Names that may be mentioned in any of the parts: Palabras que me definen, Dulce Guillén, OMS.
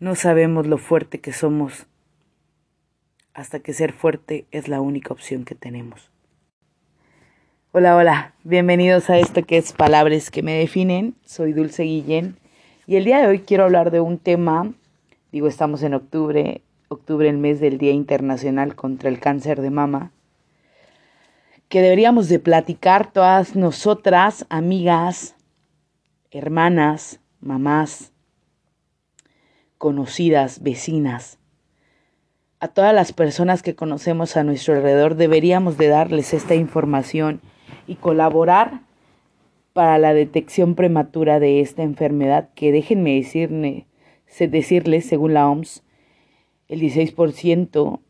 No sabemos lo fuerte que somos hasta que ser fuerte es la única opción que tenemos. Hola, hola, bienvenidos a esto que es Palabras que me definen. Soy Dulce Guillén y el día de hoy quiero hablar de un tema. Digo, estamos en octubre, el mes del Día Internacional contra el Cáncer de Mama, que deberíamos de platicar todas nosotras, amigas, hermanas, mamás, conocidas, vecinas. A todas las personas que conocemos a nuestro alrededor deberíamos de darles esta información y colaborar para la detección prematura de esta enfermedad que, déjenme decirles, según la OMS, el 16%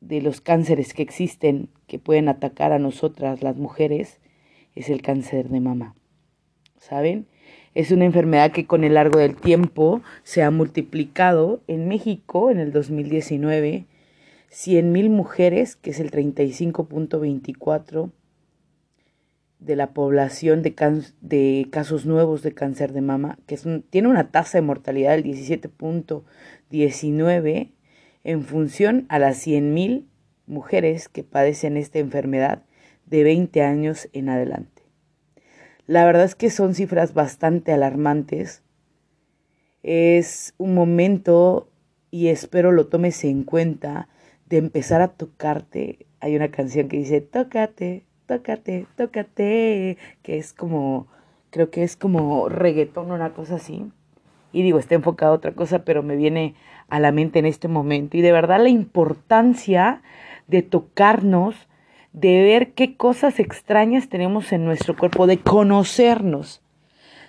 de los cánceres que existen que pueden atacar a nosotras las mujeres es el cáncer de mama, ¿saben? Es una enfermedad que con el largo del tiempo se ha multiplicado. En México, en el 2019, 100,000 mujeres, que es el 35.24% de la población de casos nuevos de cáncer de mama, que es tiene una tasa de mortalidad del 17.19% en función a las 100,000 mujeres que padecen esta enfermedad de 20 años en adelante. La verdad es que son cifras bastante alarmantes. Es un momento, y espero lo tomes en cuenta, de empezar a tocarte. Hay una canción que dice, tócate, tócate, tócate, que es como, creo que es como reggaetón o una cosa así, y digo, está enfocada a otra cosa, pero me viene a la mente en este momento, y de verdad la importancia de tocarnos, de ver qué cosas extrañas tenemos en nuestro cuerpo, de conocernos,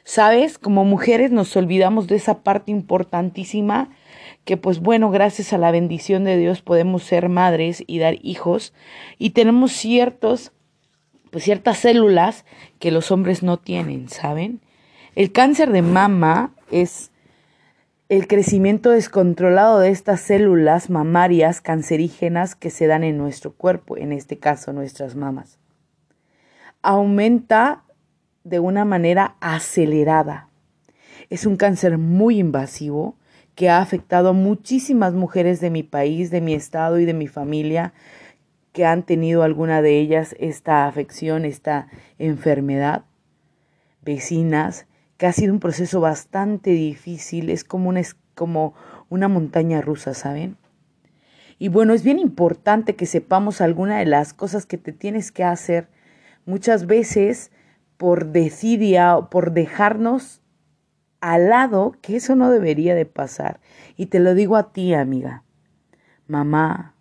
¿sabes? Como mujeres nos olvidamos de esa parte importantísima, que pues bueno, gracias a la bendición de Dios podemos ser madres y dar hijos, y tenemos ciertas células que los hombres no tienen, ¿saben? El cáncer de mama es el crecimiento descontrolado de estas células mamarias cancerígenas que se dan en nuestro cuerpo, en este caso nuestras mamas. Aumenta de una manera acelerada. Es un cáncer muy invasivo que ha afectado a muchísimas mujeres de mi país, de mi estado y de mi familia, que han tenido alguna de ellas esta afección, esta enfermedad, vecinas, que ha sido un proceso bastante difícil, es como una montaña rusa, ¿saben? Y bueno, es bien importante que sepamos alguna de las cosas que te tienes que hacer muchas veces por desidia o por dejarnos al lado, que eso no debería de pasar. Y te lo digo a ti, amiga, mamá,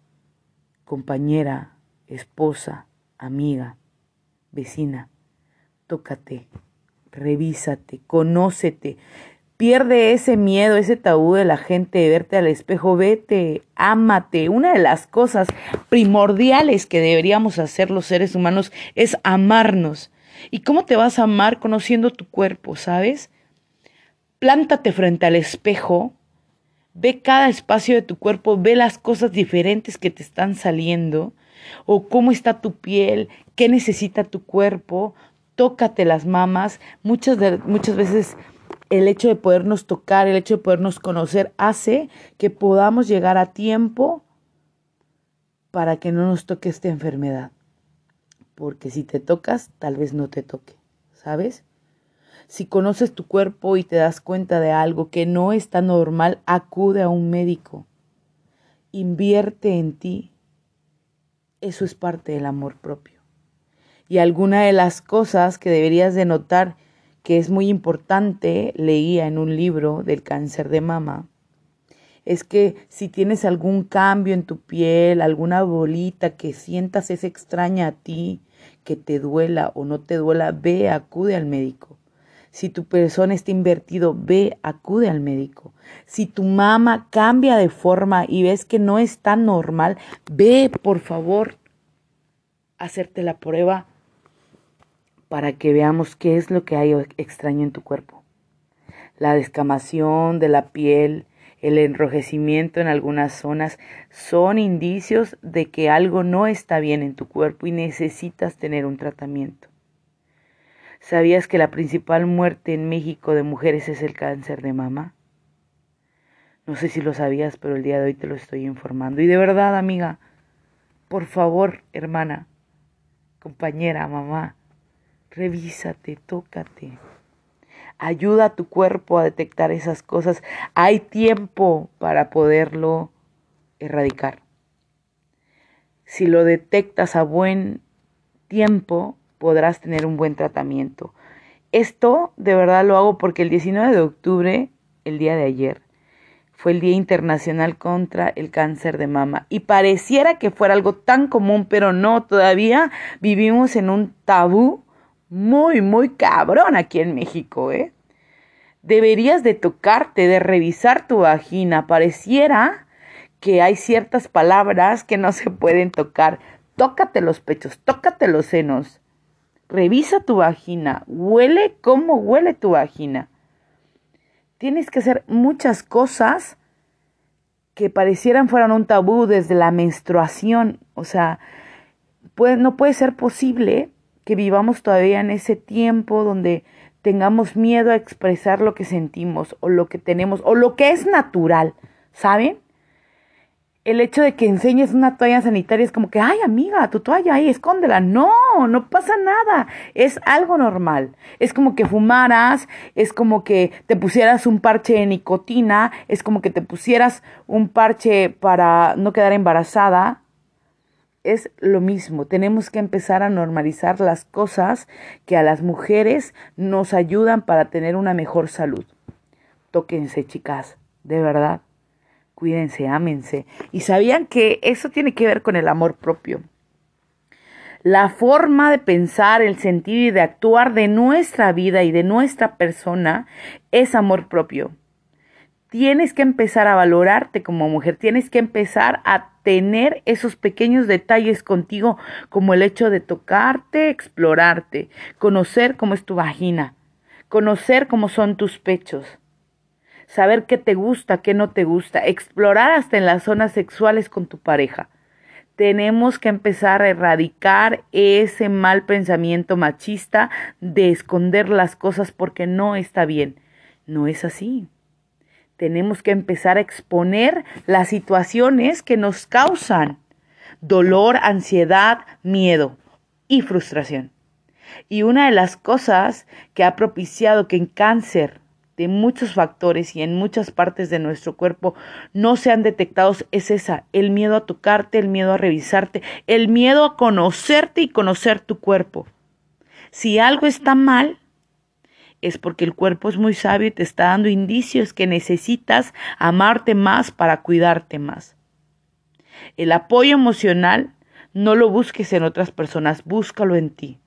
compañera, esposa, amiga, vecina, tócate, revísate, conócete, pierde ese miedo, ese tabú de la gente de verte al espejo, vete, ámate. Una de las cosas primordiales que deberíamos hacer los seres humanos es amarnos. ¿Y cómo te vas a amar? Conociendo tu cuerpo, ¿sabes? Plántate frente al espejo. Ve cada espacio de tu cuerpo, ve las cosas diferentes que te están saliendo, o cómo está tu piel, qué necesita tu cuerpo, tócate las mamas. Muchas veces el hecho de podernos tocar, el hecho de podernos conocer, hace que podamos llegar a tiempo para que no nos toque esta enfermedad. Porque si te tocas, tal vez no te toque, ¿sabes? Si conoces tu cuerpo y te das cuenta de algo que no está normal, acude a un médico. Invierte en ti. Eso es parte del amor propio. Y alguna de las cosas que deberías de notar que es muy importante, leía en un libro del cáncer de mama, es que si tienes algún cambio en tu piel, alguna bolita que sientas es extraña a ti, que te duela o no te duela, ve, acude al médico. Si tu pezón está invertido, ve, acude al médico. Si tu mama cambia de forma y ves que no es tan normal, ve, por favor, hacerte la prueba para que veamos qué es lo que hay extraño en tu cuerpo. La descamación de la piel, el enrojecimiento en algunas zonas son indicios de que algo no está bien en tu cuerpo y necesitas tener un tratamiento. ¿Sabías que la principal muerte en México de mujeres es el cáncer de mama? No sé si lo sabías, pero el día de hoy te lo estoy informando. Y de verdad, amiga, por favor, hermana, compañera, mamá, revísate, tócate. Ayuda a tu cuerpo a detectar esas cosas. Hay tiempo para poderlo erradicar. Si lo detectas a buen tiempo, podrás tener un buen tratamiento. Esto de verdad lo hago porque el 19 de octubre, el día de ayer, fue el Día Internacional contra el Cáncer de Mama. Y pareciera que fuera algo tan común, pero no, todavía vivimos en un tabú muy, muy cabrón aquí en México, ¿eh? Deberías de tocarte, de revisar tu vagina. Pareciera que hay ciertas palabras que no se pueden tocar. Tócate los pechos, tócate los senos. Revisa tu vagina, huele cómo huele tu vagina. Tienes que hacer muchas cosas que parecieran fueran un tabú desde la menstruación. O sea, no puede ser posible que vivamos todavía en ese tiempo donde tengamos miedo a expresar lo que sentimos o lo que tenemos o lo que es natural, ¿saben? El hecho de que enseñes una toalla sanitaria es como que, ay, amiga, tu toalla ahí, escóndela. No, no pasa nada. Es algo normal. Es como que fumaras, es como que te pusieras un parche de nicotina, es como que te pusieras un parche para no quedar embarazada. Es lo mismo. Tenemos que empezar a normalizar las cosas que a las mujeres nos ayudan para tener una mejor salud. Tóquense, chicas, de verdad. Cuídense, ámense. Y sabían que eso tiene que ver con el amor propio. La forma de pensar, el sentir y de actuar de nuestra vida y de nuestra persona es amor propio. Tienes que empezar a valorarte como mujer. Tienes que empezar a tener esos pequeños detalles contigo, como el hecho de tocarte, explorarte, conocer cómo es tu vagina, conocer cómo son tus pechos. Saber qué te gusta, qué no te gusta, explorar hasta en las zonas sexuales con tu pareja. Tenemos que empezar a erradicar ese mal pensamiento machista de esconder las cosas porque no está bien. No es así. Tenemos que empezar a exponer las situaciones que nos causan dolor, ansiedad, miedo y frustración. Y una de las cosas que ha propiciado que en cáncer de muchos factores y en muchas partes de nuestro cuerpo no sean detectados es esa, el miedo a tocarte, el miedo a revisarte, el miedo a conocerte y conocer tu cuerpo. Si algo está mal, es porque el cuerpo es muy sabio y te está dando indicios que necesitas amarte más para cuidarte más. El apoyo emocional no lo busques en otras personas, búscalo en ti.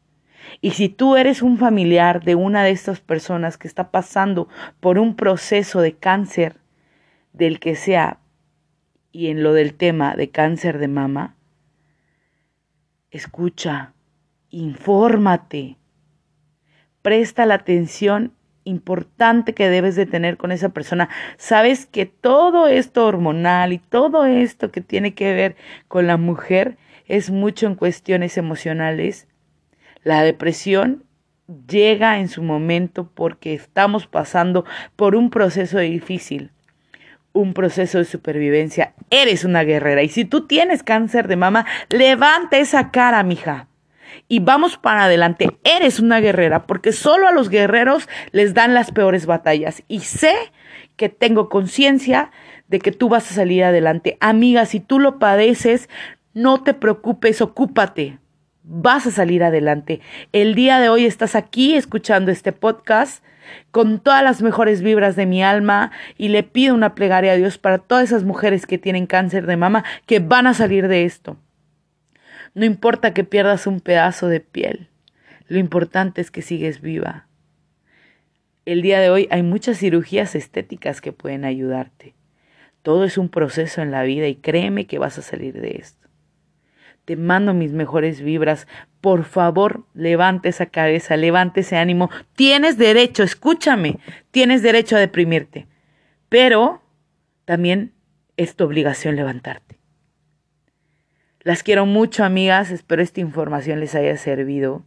Y si tú eres un familiar de una de estas personas que está pasando por un proceso de cáncer, del que sea, y en lo del tema de cáncer de mama, escucha, infórmate, presta la atención importante que debes de tener con esa persona. Sabes que todo esto hormonal y todo esto que tiene que ver con la mujer es mucho en cuestiones emocionales. La depresión llega en su momento porque estamos pasando por un proceso difícil, un proceso de supervivencia. Eres una guerrera y si tú tienes cáncer de mama, levanta esa cara, mija, y vamos para adelante. Eres una guerrera porque solo a los guerreros les dan las peores batallas y sé que tengo conciencia de que tú vas a salir adelante. Amiga, si tú lo padeces, no te preocupes, ocúpate. Vas a salir adelante. El día de hoy estás aquí escuchando este podcast con todas las mejores vibras de mi alma y le pido una plegaria a Dios para todas esas mujeres que tienen cáncer de mama que van a salir de esto. No importa que pierdas un pedazo de piel, lo importante es que sigues viva. El día de hoy hay muchas cirugías estéticas que pueden ayudarte. Todo es un proceso en la vida y créeme que vas a salir de esto. Te mando mis mejores vibras. Por favor, levante esa cabeza, levante ese ánimo. Tienes derecho, escúchame, tienes derecho a deprimirte. Pero también es tu obligación levantarte. Las quiero mucho, amigas. Espero esta información les haya servido.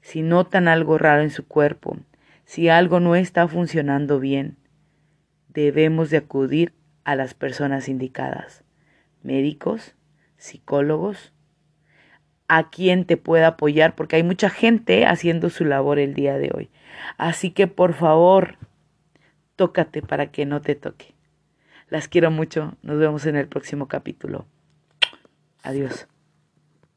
Si notan algo raro en su cuerpo, si algo no está funcionando bien, debemos de acudir a las personas indicadas, médicos, psicólogos, a quien te pueda apoyar, porque hay mucha gente haciendo su labor el día de hoy. Así que por favor, tócate para que no te toque. Las quiero mucho. Nos vemos en el próximo capítulo. Adiós.